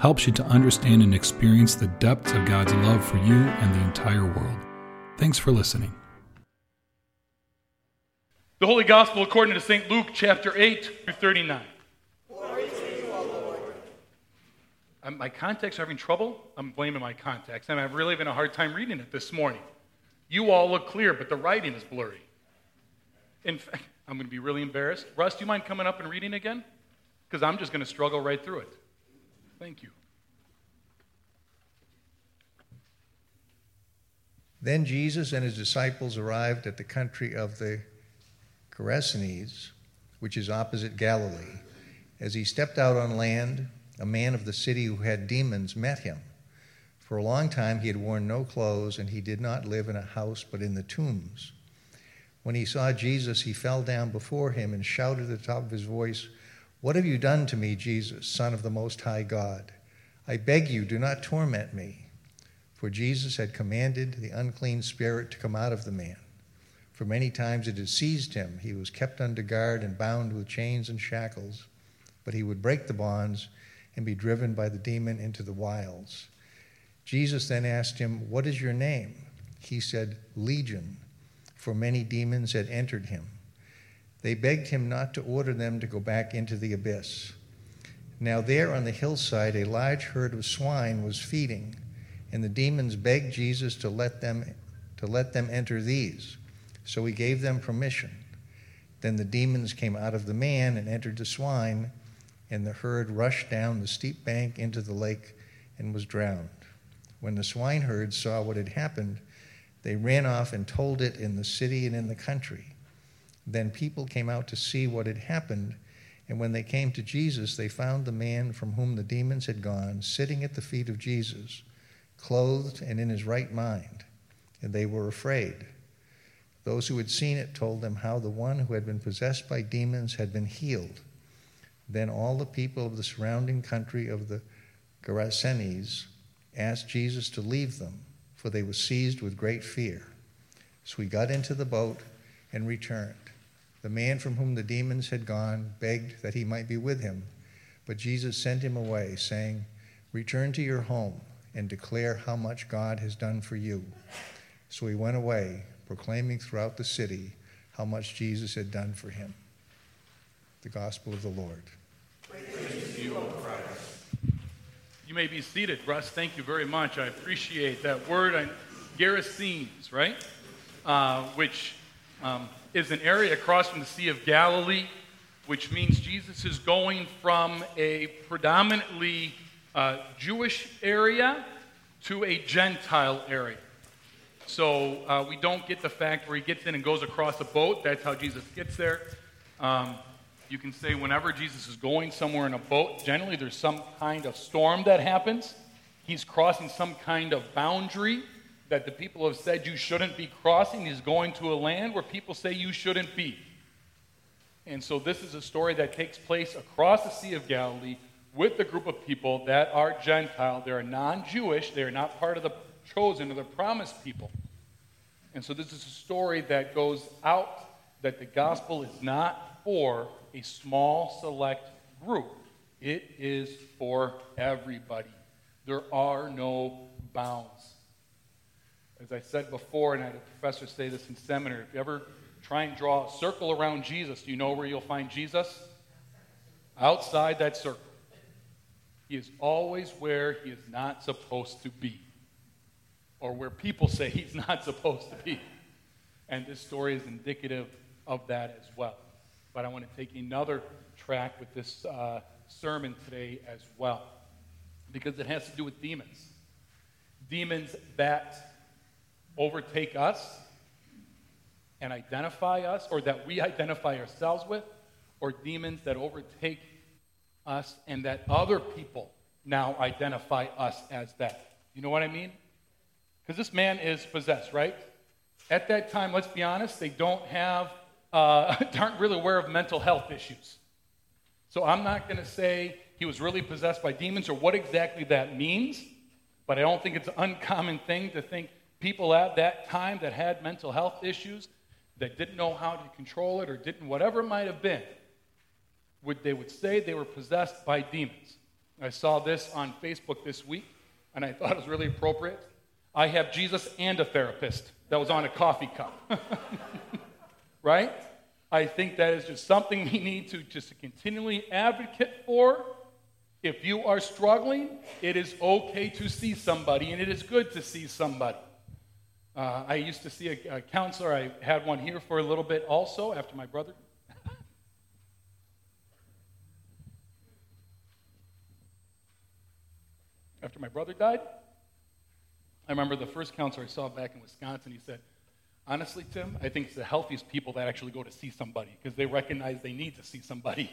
helps you to understand and experience the depths of God's love for you and the entire world. Thanks for listening. The Holy Gospel according to St. Luke, chapter 8, through 39. Glory to you, O Lord. My contacts are having trouble. I'm blaming my contacts. And I'm really having a hard time reading it this morning. You all look clear, but the writing is blurry. In fact, I'm going to be really embarrassed. Russ, do you mind coming up and reading again? Because I'm just going to struggle right through it. Thank you. Then Jesus and his disciples arrived at the country of the Gerasenes, which is opposite Galilee. As he stepped out on land, a man of the city who had demons met him. For a long time he had worn no clothes, and he did not live in a house but in the tombs. When he saw Jesus, he fell down before him and shouted at the top of his voice, "What have you done to me, Jesus, Son of the Most High God? I beg you, do not torment me." For Jesus had commanded the unclean spirit to come out of the man. For many times it had seized him. He was kept under guard and bound with chains and shackles, but he would break the bonds and be driven by the demon into the wilds. Jesus then asked him, "What is your name?" He said, "Legion," for many demons had entered him. They begged him not to order them to go back into the abyss. Now there on the hillside, a large herd of swine was feeding, and the demons begged Jesus to let them enter these. So he gave them permission. Then the demons came out of the man and entered the swine, and the herd rushed down the steep bank into the lake and was drowned. When the swineherds saw what had happened, they ran off and told it in the city and in the country. Then people came out to see what had happened, and when they came to Jesus, they found the man from whom the demons had gone sitting at the feet of Jesus, clothed and in his right mind, and they were afraid. Those who had seen it told them how the one who had been possessed by demons had been healed. Then all the people of the surrounding country of the Gerasenes asked Jesus to leave them, for they were seized with great fear. So he got into the boat and returned. The man from whom the demons had gone begged that he might be with him, but Jesus sent him away, saying, "Return to your home and declare how much God has done for you." So he went away, proclaiming throughout the city how much Jesus had done for him. The Gospel of the Lord. Praise to you, O Christ. You may be seated. Russ, thank you very much. I appreciate that word. Gerasenes, right? Which is an area across from the Sea of Galilee, which means Jesus is going from a predominantly Jewish area to a Gentile area. So we don't get the fact where he gets in and goes across a boat. That's how Jesus gets there. You can say whenever Jesus is going somewhere in a boat, generally there's some kind of storm that happens. He's crossing some kind of boundary that the people have said you shouldn't be crossing. He's going to a land where people say you shouldn't be. And so this is a story that takes place across the Sea of Galilee with a group of people that are Gentile. They are non-Jewish. They are not part of the chosen or the promised people. And so this is a story that goes out that the gospel is not for a small select group. It is for everybody. There are no bounds. As I said before, and I had a professor say this in seminary, if you ever try and draw a circle around Jesus, do you know where you'll find Jesus? Outside that circle. He is always where he is not supposed to be, or where people say he's not supposed to be. And this story is indicative of that as well. But I want to take another track with this sermon today as well, because it has to do with demons. Demons that overtake us and identify us, or that we identify ourselves with, or demons that overtake us and that other people now identify us as that. You know what I mean? Because this man is possessed, right? At that time, let's be honest, they don't have, aren't really aware of mental health issues. So I'm not going to say he was really possessed by demons or what exactly that means, but I don't think it's an uncommon thing to think people at that time that had mental health issues that didn't know how to control it or didn't, whatever it might have been, they would say they were possessed by demons. I saw this on Facebook this week, and I thought it was really appropriate. I have Jesus and a therapist that was on a coffee cup, right? I think that is just something we need to just continually advocate for. If you are struggling, it is okay to see somebody, and it is good to see somebody. I used to see a counselor. I had one here for a little bit also after my brother. After my brother died, I remember the first counselor I saw back in Wisconsin, he said, honestly, Tim, I think it's the healthiest people that actually go to see somebody because they recognize they need to see somebody.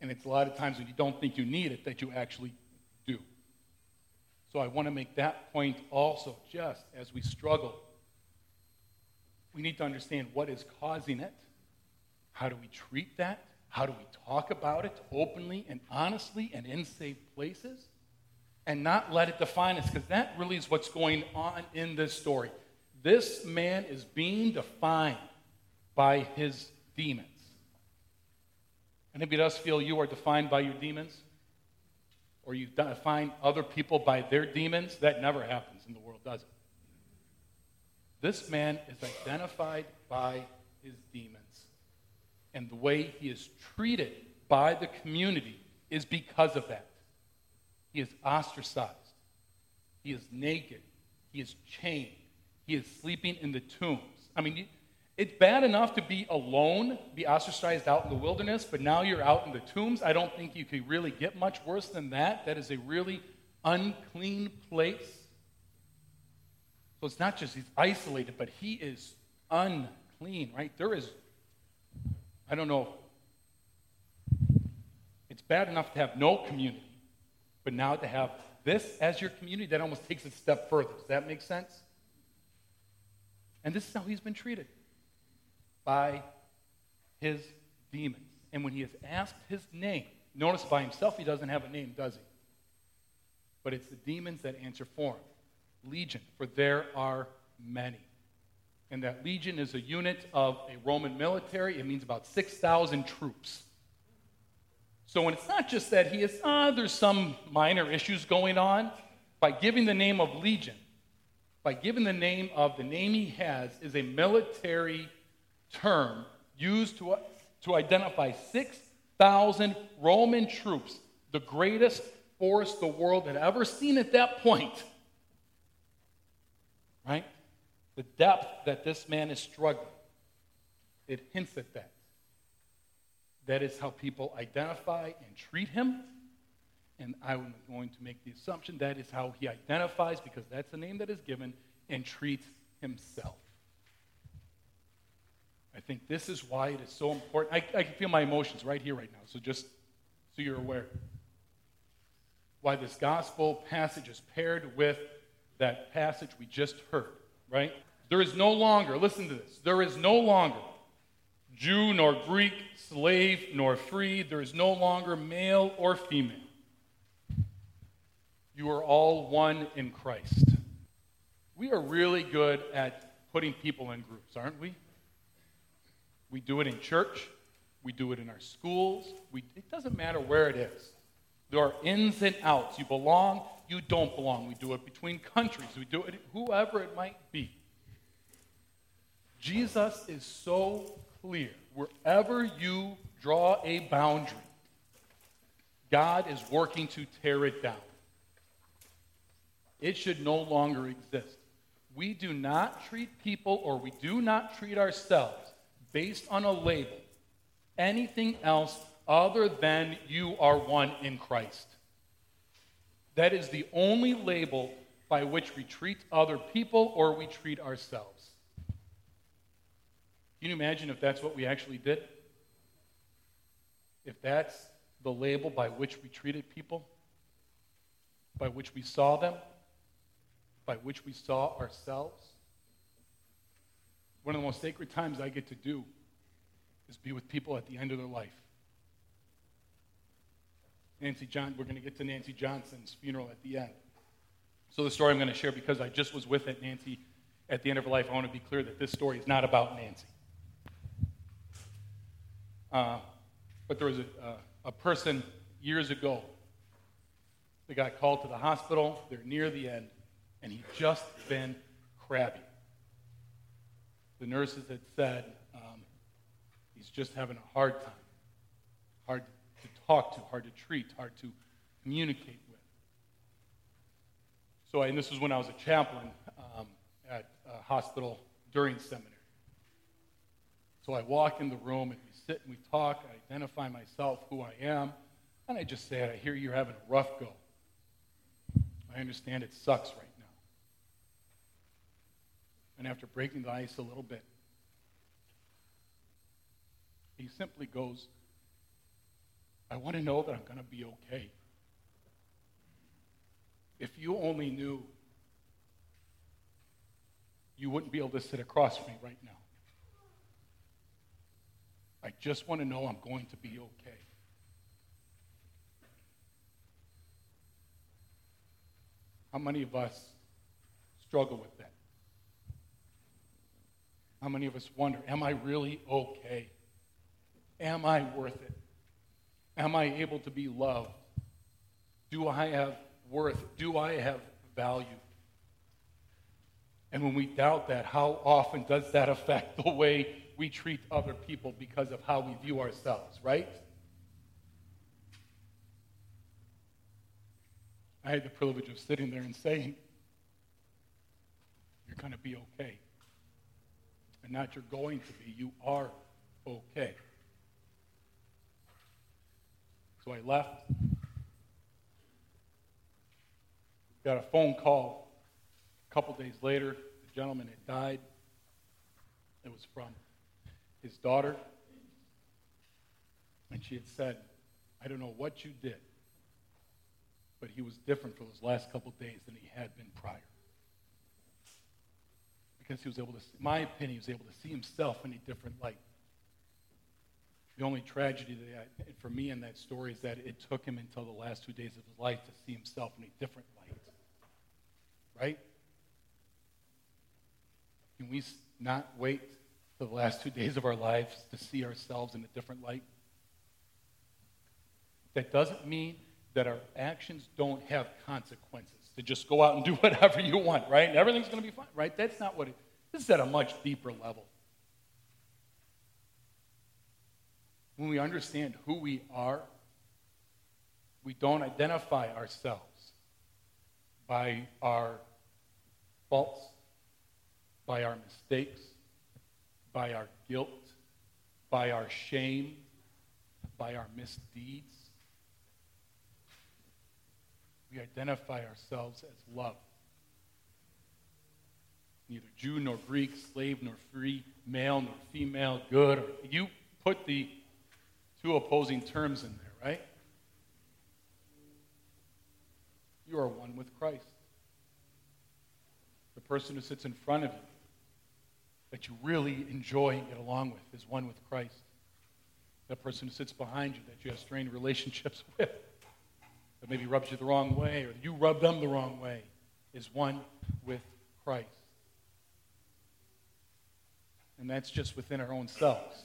And it's a lot of times when you don't think you need it that you actually do. So I want to make that point also, just as we struggle. We need to understand what is causing it. How do we treat that? How do we talk about it openly and honestly and in safe places? And not let it define us, because that really is what's going on in this story. This man is being defined by his demons. Anybody else feel you are defined by your demons? Or you define other people by their demons? That never happens in the world, does it? This man is identified by his demons. And the way he is treated by the community is because of that. He is ostracized. He is naked. He is chained. He is sleeping in the tombs. I mean, it's bad enough to be alone, be ostracized out in the wilderness, but now you're out in the tombs. I don't think you could really get much worse than that. That is a really unclean place. So it's not just he's isolated, but he is unclean, right? There is, I don't know. It's bad enough to have no community. But now to have this as your community, that almost takes it a step further. Does that make sense? And this is how he's been treated, by his demons. And when he is asked his name, notice by himself he doesn't have a name, does he? But it's the demons that answer for him. Legion, for there are many. And that legion is a unit of a Roman military. It means about 6,000 troops. So when it's not just that he is, there's some minor issues going on, by giving the name of legion, by giving the name of the name he has, is a military term used to identify 6,000 Roman troops, the greatest force the world had ever seen at that point. Right? The depth that this man is struggling, it hints at that. That is how people identify and treat him. And I'm going to make the assumption that is how he identifies, because that's the name that is given, and treats himself. I think this is why it is so important. I can feel my emotions right here, right now, so just so you're aware. Why this gospel passage is paired with that passage we just heard, right? There is no longer, listen to this, there is no longer Jew nor Greek, slave nor free, there is no longer male or female. You are all one in Christ. We are really good at putting people in groups, aren't we? We do it in church. We do it in our schools. It doesn't matter where it is. There are ins and outs. You belong, you don't belong. We do it between countries. We do it whoever it might be. Jesus is so clear. Wherever you draw a boundary, God is working to tear it down. It should no longer exist. We do not treat people, or we do not treat ourselves based on a label, anything else other than you are one in Christ. That is the only label by which we treat other people or we treat ourselves. Can you imagine if that's what we actually did? If that's the label by which we treated people, by which we saw them, by which we saw ourselves. One of the most sacred times I get to do is be with people at the end of their life. We're going to get to Nancy Johnson's funeral at the end. So the story I'm going to share, because I just was with Nancy at the end of her life, I want to be clear that this story is not about Nancy. But there was a person years ago that got called to the hospital. They're near the end, and he'd just been crabby. The nurses had said, he's just having a hard time, hard to talk to, hard to treat, hard to communicate with. So, and this was when I was a chaplain at a hospital during seminary. So I walk in the room, and we sit and we talk. I identify myself, who I am, and I just say, I hear you're having a rough go. I understand it sucks right now. And after breaking the ice a little bit, he simply goes, I want to know that I'm going to be okay. If you only knew, you wouldn't be able to sit across from me right now. I just want to know I'm going to be okay. How many of us struggle with that? How many of us wonder, am I really okay? Am I worth it? Am I able to be loved? Do I have worth? Do I have value? And when we doubt that, how often does that affect the way we treat other people because of how we view ourselves, right? I had the privilege of sitting there and saying, you're going to be okay. And not you're going to be, you are okay. So I left. Got a phone call a couple days later. The gentleman had died. It was from his daughter. And she had said, I don't know what you did, but he was different for those last couple days than he had been prior. Because he was able to, in my opinion, he was able to see himself in a different light. The only tragedy that for me in that story is that it took him until the last 2 days of his life to see himself in a different light. Right? Can we not wait till the last 2 days of our lives to see ourselves in a different light? That doesn't mean that our actions don't have consequences, to just go out and do whatever you want, right? And everything's going to be fine, right? That's not what it is. This is at a much deeper level. When we understand who we are, we don't identify ourselves by our faults, by our mistakes, by our guilt, by our shame, by our misdeeds. We identify ourselves as love. Neither Jew nor Greek, slave nor free, male nor female, good or you put the two opposing terms in there, right? You are one with Christ. The person who sits in front of you, that you really enjoy and get along with, is one with Christ. That person who sits behind you, that you have strained relationships with, that maybe rubs you the wrong way, or you rub them the wrong way, is one with Christ. And that's just within our own selves.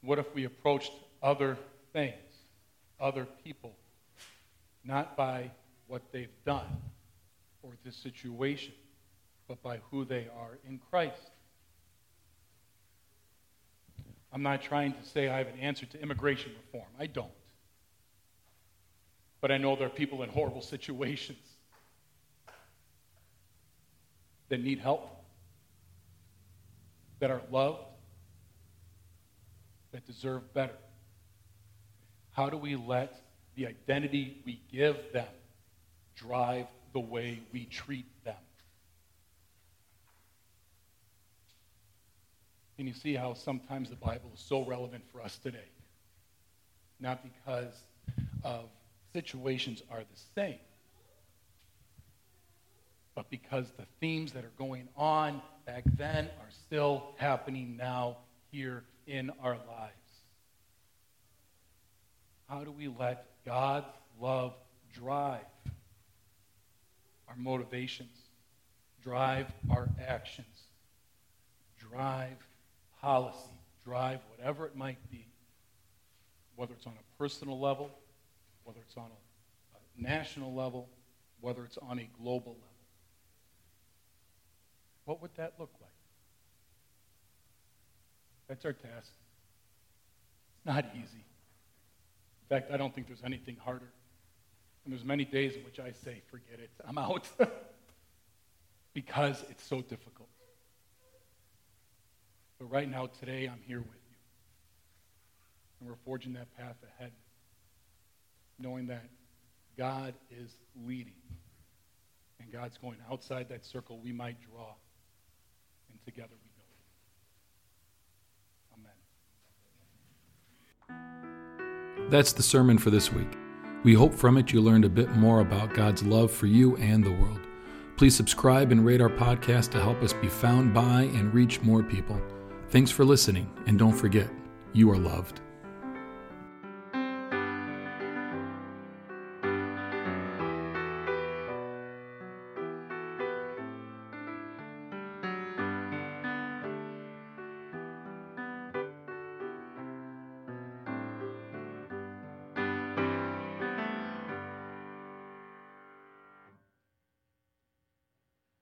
What if we approached other things, other people, not by what they've done or the situation, but by who they are in Christ? I'm not trying to say I have an answer to immigration reform. I don't. But I know there are people in horrible situations that need help, that are loved, that deserve better. How do we let the identity we give them drive the way we treat them? And you see how sometimes the Bible is so relevant for us today. Not because of situations are the same. But because the themes that are going on back then are still happening now here in our lives. How do we let God's love drive our motivations, drive our actions, drive policy, drive whatever it might be, whether it's on a personal level, whether it's on a national level, whether it's on a global level? What would that look like? That's our task. It's not easy. In fact, I don't think there's anything harder. And there's many days in which I say, forget it, I'm out. Because it's so difficult. But right now, today, I'm here with you. And we're forging that path ahead, knowing that God is leading. And God's going outside that circle we might draw. And together we know it. Amen. That's the sermon for this week. We hope from it you learned a bit more about God's love for you and the world. Please subscribe and rate our podcast to help us be found by and reach more people. Thanks for listening, and don't forget, you are loved.